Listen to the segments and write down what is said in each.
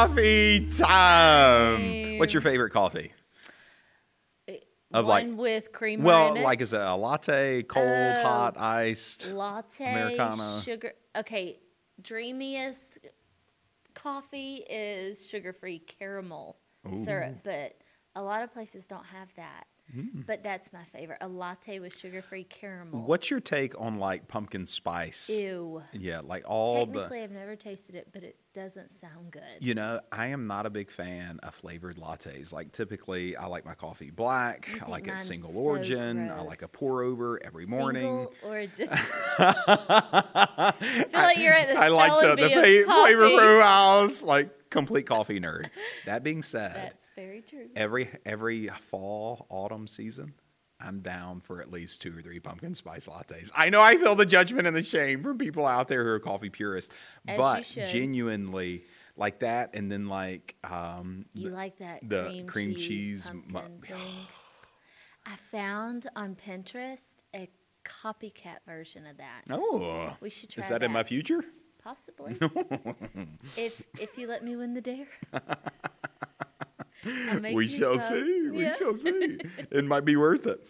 Coffee time. What's your favorite coffee? Of one like, with creamer in it? Well, like is it a latte, cold, hot, iced, latte, Americano? Sugar. Okay, dreamiest coffee is sugar-free caramel syrup, but a lot of places don't have that. But that's my favorite, a latte with sugar-free caramel. What's your take on like pumpkin spice? Ew. Yeah, like all the... Technically, I've never tasted it, but it doesn't sound good. You know, I am not a big fan of flavored lattes. Like typically, I like my coffee black. I like it single origin. Gross. I like a pour over every morning. Single origin. I feel like you're at the spelling bee of coffee. Flavor profiles, like... Complete coffee nerd. That being said, that's very true. Every fall, autumn season, I'm down for at least 2 or 3 pumpkin spice lattes. I know I feel the judgment and the shame from people out there who are coffee purists, but genuinely like that. And then like you like that the cream cheese thing. I found on Pinterest a copycat version of that. Oh, we should try. Is that in my future? Possibly. If you let me win the dare. We shall see. We shall see. It might be worth it.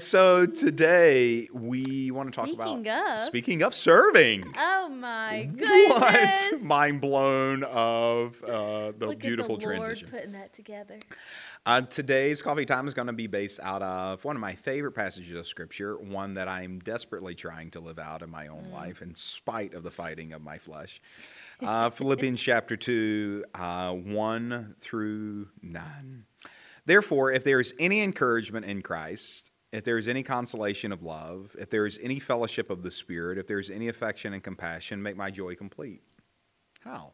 So today we want to talk about... Speaking of serving. Oh my goodness. What? Mind blown of the beautiful transition. Look at the Lord putting that together. Today's Coffee Time is going to be based out of one of my favorite passages of Scripture, one that I'm desperately trying to live out in my own life in spite of the fighting of my flesh. Philippians chapter 2, 1 through 9. Therefore, if there is any encouragement in Christ, if there is any consolation of love, if there is any fellowship of the Spirit, if there is any affection and compassion, make my joy complete. How?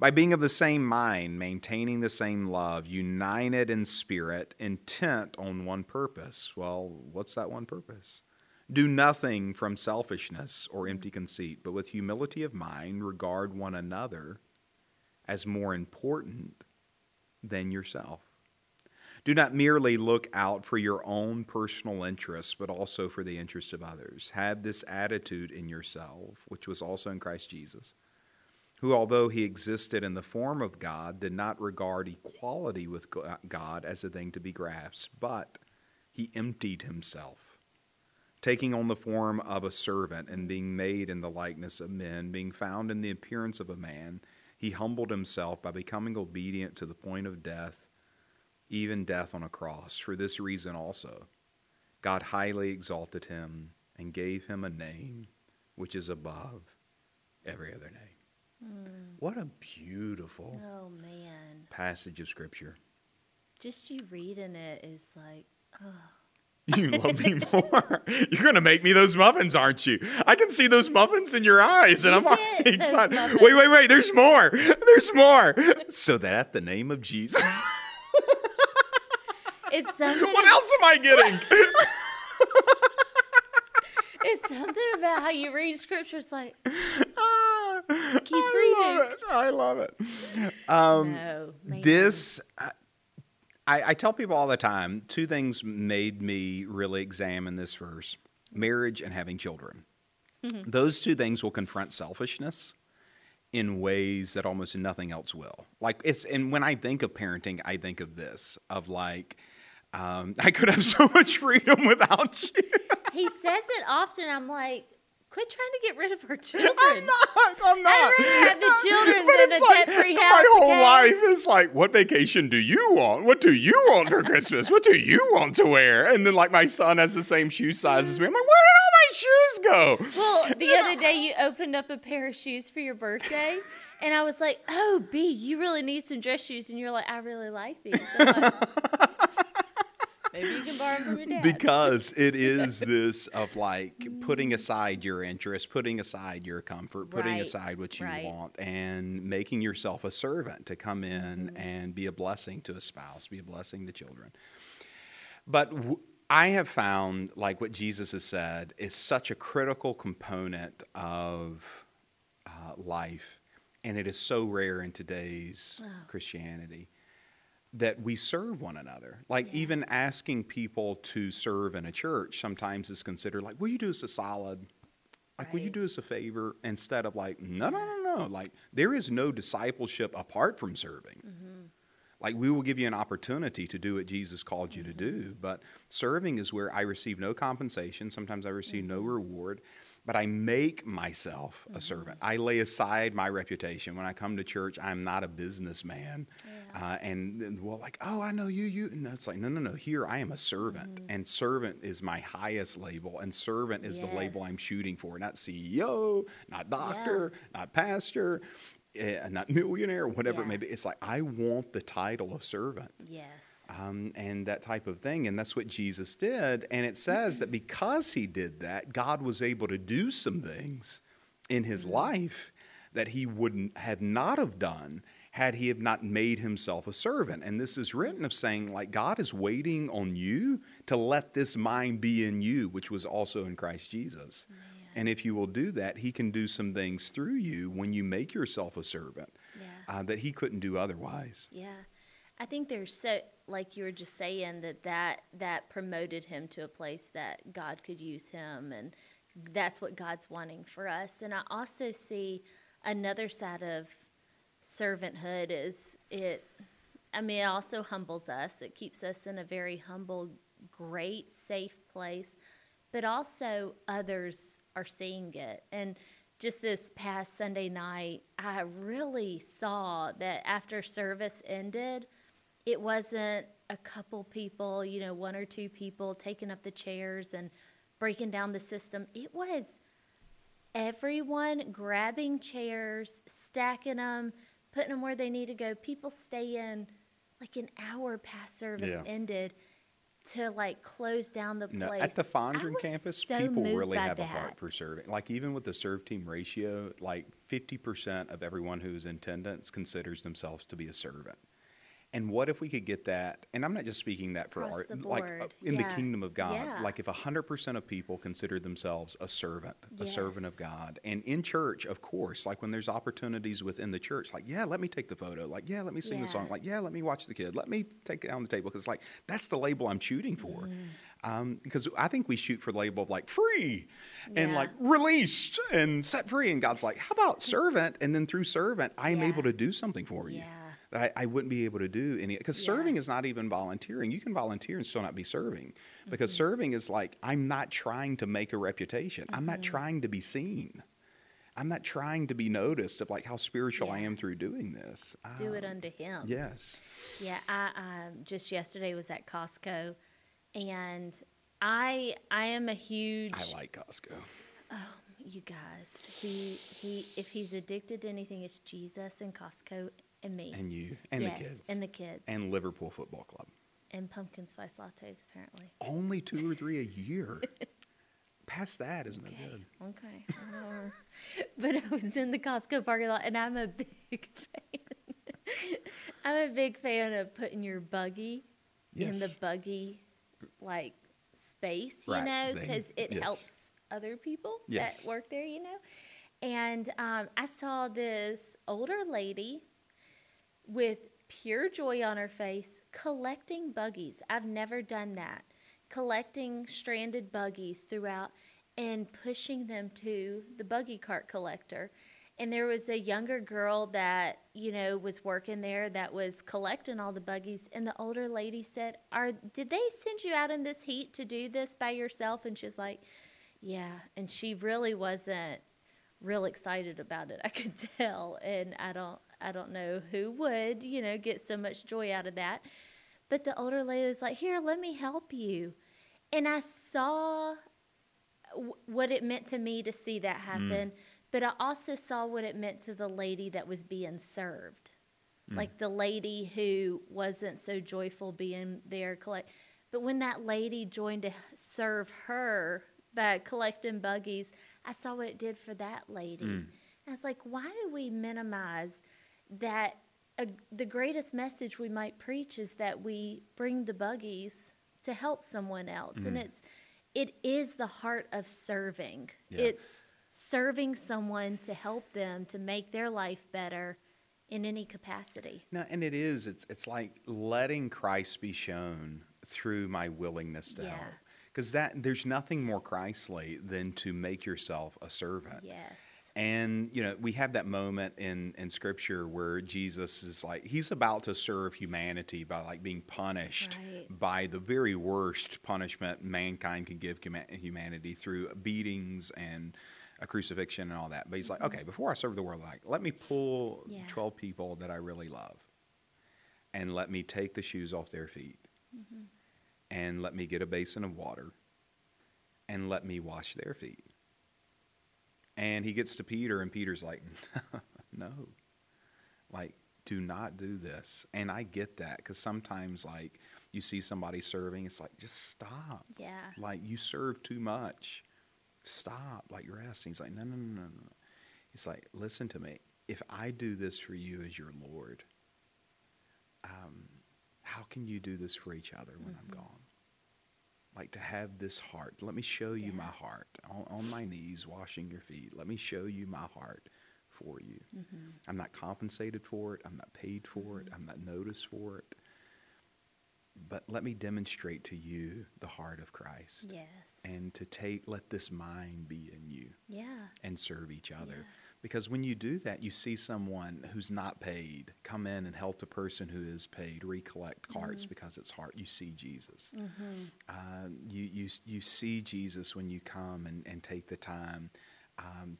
By being of the same mind, maintaining the same love, united in spirit, intent on one purpose. Well, what's that one purpose? Do nothing from selfishness or empty conceit, but with humility of mind, regard one another as more important than yourself. Do not merely look out for your own personal interests, but also for the interests of others. Have this attitude in yourself, which was also in Christ Jesus, who, although he existed in the form of God, did not regard equality with God as a thing to be grasped, but he emptied himself, taking on the form of a servant and being made in the likeness of men, being found in the appearance of a man, he humbled himself by becoming obedient to the point of death, even death on a cross. For this reason also, God highly exalted him and gave him a name which is above every other name. What a beautiful passage of Scripture. Just you reading it is like, oh. You love me more. You're going to make me those muffins, aren't you? I can see those muffins in your eyes, and I'm already excited. Wait, there's more. There's more. So that at the name of Jesus. What else am I getting? It's something about how you read Scripture. It's like... I love it. I tell people all the time, 2 things made me really examine this verse: marriage and having children. Those 2 things will confront selfishness in ways that almost nothing else will. Like it's, and when I think of parenting, I think of this, of like, I could have so much freedom without you. He says it often. I'm like, quit trying to get rid of her children. I'm not. I'd rather have the children than a debt-free house. My whole life is like, what vacation do you want? What do you want for Christmas? What do you want to wear? And then, like, my son has the same shoe size as me. I'm like, where did all my shoes go? Well, the other day you opened up a pair of shoes for your birthday, and I was like, oh, B, you really need some dress shoes. And you're like, I really like these. I'm like, maybe you can borrow from your dad. Because it is this of like putting aside your interests, putting aside your comfort, putting aside what you want, and making yourself a servant to come in and be a blessing to a spouse, be a blessing to children. But I have found like what Jesus has said is such a critical component of life, and it is so rare in today's Christianity, that we serve one another. Like even asking people to serve in a church sometimes is considered like, will you do us a solid? Like, will you do us a favor? Instead of like, no, no, no, no, No, like there is no discipleship apart from serving. Mm-hmm. Like we will give you an opportunity to do what Jesus called you to do, but serving is where I receive no compensation. Sometimes I receive no reward, but I make myself a servant. I lay aside my reputation. When I come to church, I'm not a businessman. Yeah. And well, like, oh, I know you. And it's like, no. Here, I am a servant. And servant is my highest label. And servant is the label I'm shooting for. Not CEO, not doctor, not pastor, not millionaire, whatever it may be. It's like, I want the title of servant. Yes. And that type of thing. And that's what Jesus did. And it says that because he did that, God was able to do some things in his life that he wouldn't have not have done had he have not made himself a servant. And this is written of saying, like, God is waiting on you to let this mind be in you, which was also in Christ Jesus. Mm-hmm. And if you will do that, he can do some things through you when you make yourself a servant that he couldn't do otherwise. Yeah. I think there's so, like you were just saying, that promoted him to a place that God could use him. And that's what God's wanting for us. And I also see another side of servanthood is it also humbles us. It keeps us in a very humble, great, safe place. But also others are seeing it. And just this past Sunday night, I really saw that after service ended, it wasn't a couple people, one or two people taking up the chairs and breaking down the system. It was everyone grabbing chairs, stacking them, putting them where they need to go. People staying like an hour past service ended to close down the place. No, at the Fondren campus, people really have a heart for serving. Like even with the serve team ratio, like 50% of everyone who is in attendance considers themselves to be a servant. And what if we could get that, and I'm not just speaking that for art, like in the kingdom of God, like if 100% of people consider themselves a servant, a servant of God. And in church, of course, like when there's opportunities within the church, like, let me take the photo. Like, let me sing the song. Like, let me watch the kid. Let me take it down the table. Because like, that's the label I'm shooting for. Because I think we shoot for the label of like free and like released and set free. And God's like, how about servant? And then through servant, I am able to do something for you. I wouldn't be able to do any, because serving is not even volunteering. You can volunteer and still not be serving, because serving is like, I'm not trying to make a reputation. I'm not trying to be seen. I'm not trying to be noticed of like how spiritual I am through doing this. Do it unto him. Yes. Yeah. I just yesterday was at Costco, and I am a huge. I like Costco. Oh, you guys, he if he's addicted to anything, it's Jesus and Costco. And me. And you. And the kids. And the kids. And Liverpool Football Club. And pumpkin spice lattes, apparently. Only 2 or 3 a year. Past that isn't good. Okay. But I was in the Costco parking lot, and I'm a big fan. I'm a big fan of putting your buggy in the buggy, space, you know, because it helps other people that work there, you know. And I saw this older lady with pure joy on her face, collecting buggies. I've never done that. Collecting stranded buggies throughout and pushing them to the buggy cart collector. And there was a younger girl that, was working there that was collecting all the buggies. And the older lady said, did they send you out in this heat to do this by yourself? And she's like, yeah. And she really wasn't real excited about it, I could tell. And I don't know who would, get so much joy out of that. But the older lady was like, here, let me help you. And I saw what it meant to me to see that happen. But I also saw what it meant to the lady that was being served. Like the lady who wasn't so joyful being there. But when that lady joined to serve her by collecting buggies, I saw what it did for that lady. I was like, why do we minimize that? The greatest message we might preach is that we bring the buggies to help someone else. And it is the heart of serving. It's serving someone to help them to make their life better in any capacity. No, and it's like letting Christ be shown through my willingness to help. Because there's nothing more Christly than to make yourself a servant. Yes. And, you know, we have that moment in Scripture where Jesus is like, he's about to serve humanity by like being punished by the very worst punishment mankind can give humanity through beatings and a crucifixion and all that. But he's like, okay, before I serve the world, like, let me pull 12 people that I really love and let me take the shoes off their feet and let me get a basin of water and let me wash their feet. And he gets to Peter, and Peter's like, no, like, do not do this. And I get that, because sometimes, like, you see somebody serving, it's like, just stop. Yeah. Like, you serve too much. Stop, like, rest. And he's like, no. He's like, listen to me. If I do this for you as your Lord, how can you do this for each other when I'm gone? Like, to have this heart. Let me show you my heart. On my knees, washing your feet. Let me show you my heart for you. Mm-hmm. I'm not compensated for it. I'm not paid for it. I'm not noticed for it. But let me demonstrate to you the heart of Christ. Yes. And to let this mind be in you. Yeah. And serve each other. Yeah. Because when you do that, you see someone who's not paid come in and help the person who is paid recollect carts because it's hard. You see Jesus. You see Jesus when you come and take the time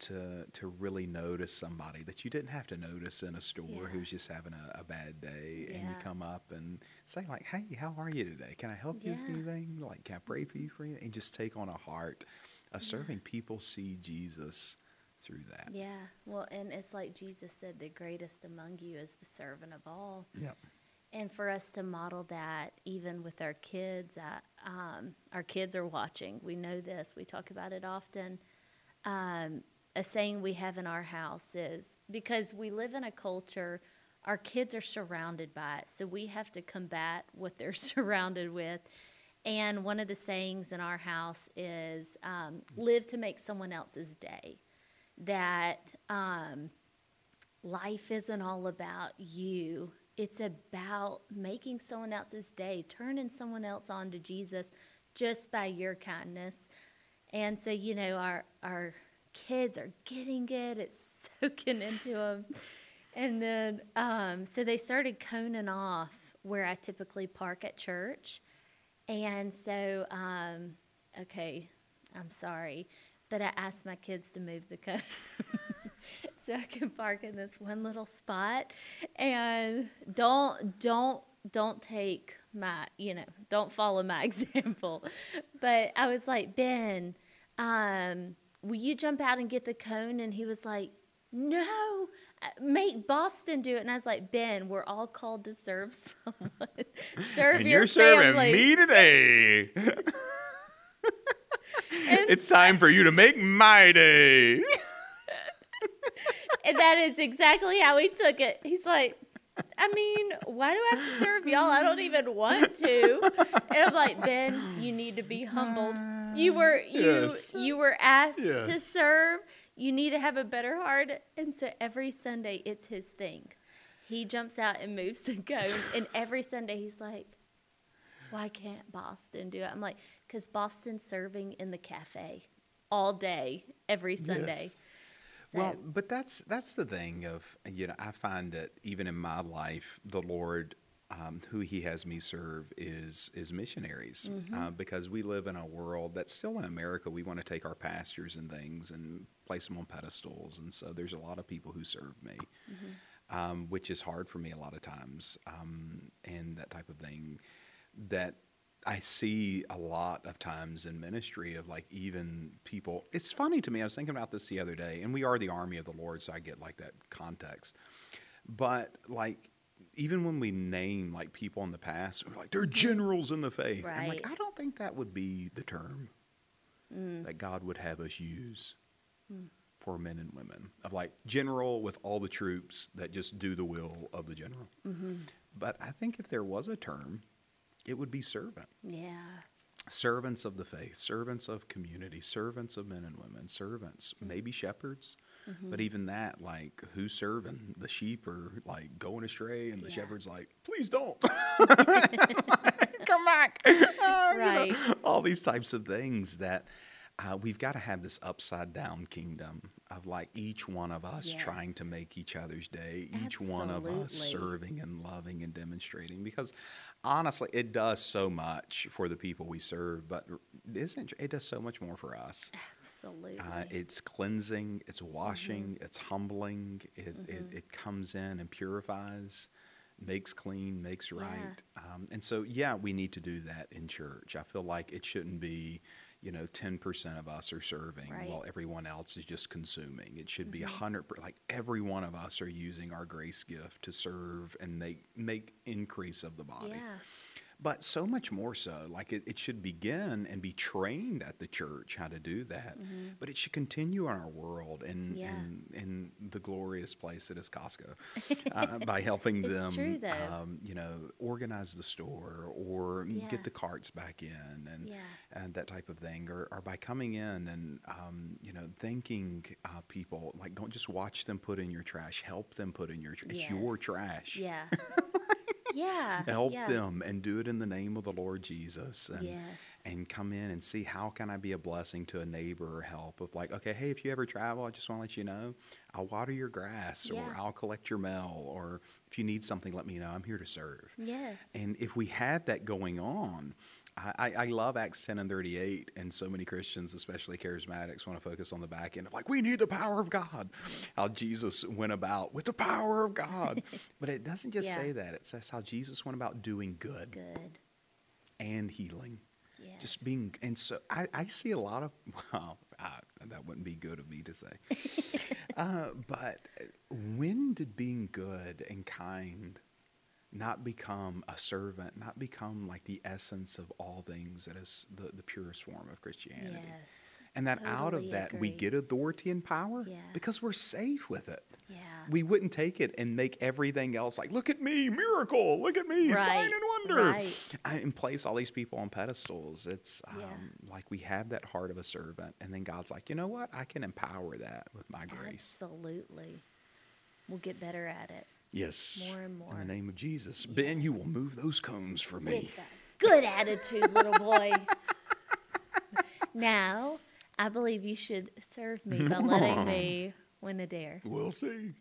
to really notice somebody that you didn't have to notice in a store who's just having a bad day. And you come up and say, like, hey, how are you today? Can I help you with anything? Like, can I pray for you for anything? And just take on a heart of serving. People see Jesus through that. Yeah. Well, and it's like Jesus said, the greatest among you is the servant of all. Yep. And for us to model that even with our kids, our kids are watching. We know this. We talk about it often. A saying we have in our house is, because we live in a culture, our kids are surrounded by it. So we have to combat what they're surrounded with. And one of the sayings in our house is, live to make someone else's day. That life isn't all about you. It's about making someone else's day, turning someone else on to Jesus just by your kindness. And so, you know, our kids are getting it. It's soaking into them. And then, so they started coning off where I typically park at church. And so, okay, I'm sorry. But I asked my kids to move the cone so I can park in this one little spot. And don't take my, you know, don't follow my example. But I was like, Ben, will you jump out and get the cone? And he was like, no, make Boston do it. And I was like, Ben, we're all called to serve someone. Serve and your family. You're serving me today. It's time for you to make my day. And that is exactly how he took it. He's like, I mean, why do I have to serve y'all? I don't even want to. And I'm like, Ben, you need to be humbled. You were asked to serve. You need to have a better heart. And so every Sunday, it's his thing. He jumps out and moves the cone. And every Sunday, he's like, why can't Boston do it? I'm like, because Boston's serving in the cafe all day, every Sunday. Yes. So. Well, but that's the thing of, you know, I find that even in my life, the Lord, who he has me serve is missionaries. Because we live in a world that's still in America. We want to take our pastors and things and place them on pedestals. And so there's a lot of people who serve me. Which is hard for me a lot of times, and that type of thing. That I see a lot of times in ministry of like even people. It's funny to me. I was thinking about this the other day, and we are the army of the Lord, so I get like that context. But like even when we name like people in the past, we're like they're generals in the faith. Right. I'm like, I don't think that would be the term that God would have us use for men and women of like general with all the troops that just do the will of the general. But I think if there was a term, it would be servant. Yeah. Servants of the faith, servants of community, servants of men and women, servants, maybe shepherds. But even that, like, who's serving? The sheep are, like, going astray, and the shepherd's like, please don't. Come back. All these types of things that we've got to have this upside-down kingdom of like each one of us yes. trying to make each other's day, each Absolutely. One of us serving and loving and demonstrating. Because honestly, it does so much for the people we serve, but it does so much more for us. Absolutely. It's cleansing, it's washing, mm-hmm. it's humbling. It comes in and purifies, makes clean, makes right. Yeah. And so, yeah, we need to do that in church. I feel like it shouldn't be... 10% of us are serving right. while everyone else is just consuming. It should be 100%. Like every one of us are using our grace gift to serve and make increase of the body. Yeah. But so much more so, like it should begin and be trained at the church how to do that. Mm-hmm. But it should continue in our world and in the glorious place that is Costco by helping them, true, organize the store or get the carts back in and that type of thing, or by coming in and thanking people. Like, don't just watch them put in your trash. Help them put in your trash. Yes. It's your trash. Yeah. Yeah, help them and do it in the name of the Lord Jesus and come in and see how can I be a blessing to a neighbor or help of like, okay, hey, if you ever travel, I just want to let you know, I'll water your grass or I'll collect your mail or if you need something, let me know. I'm here to serve. Yes. And if we had that going on, I love Acts 10 and 38, and so many Christians, especially charismatics, want to focus on the back end of like, we need the power of God, how Jesus went about with the power of God. But it doesn't just say that. It says how Jesus went about doing good. And healing. Yes. Just being, and so I see a lot of, that wouldn't be good of me to say. But when did being good and kind not become a servant, not become like the essence of all things that is the purest form of Christianity? Yes, and that totally out of that agree. We get authority and power because we're safe with it. Yeah. We wouldn't take it and make everything else like, look at me, miracle, look at me, sign and wonder. Right. And place all these people on pedestals. It's like we have that heart of a servant. And then God's like, you know what? I can empower that with my grace. Absolutely. We'll get better at it. Yes. More and more. In the name of Jesus. Yes. Ben, you will move those cones for me. With a good attitude, little boy. Now, I believe you should serve me by letting me win a dare. We'll see.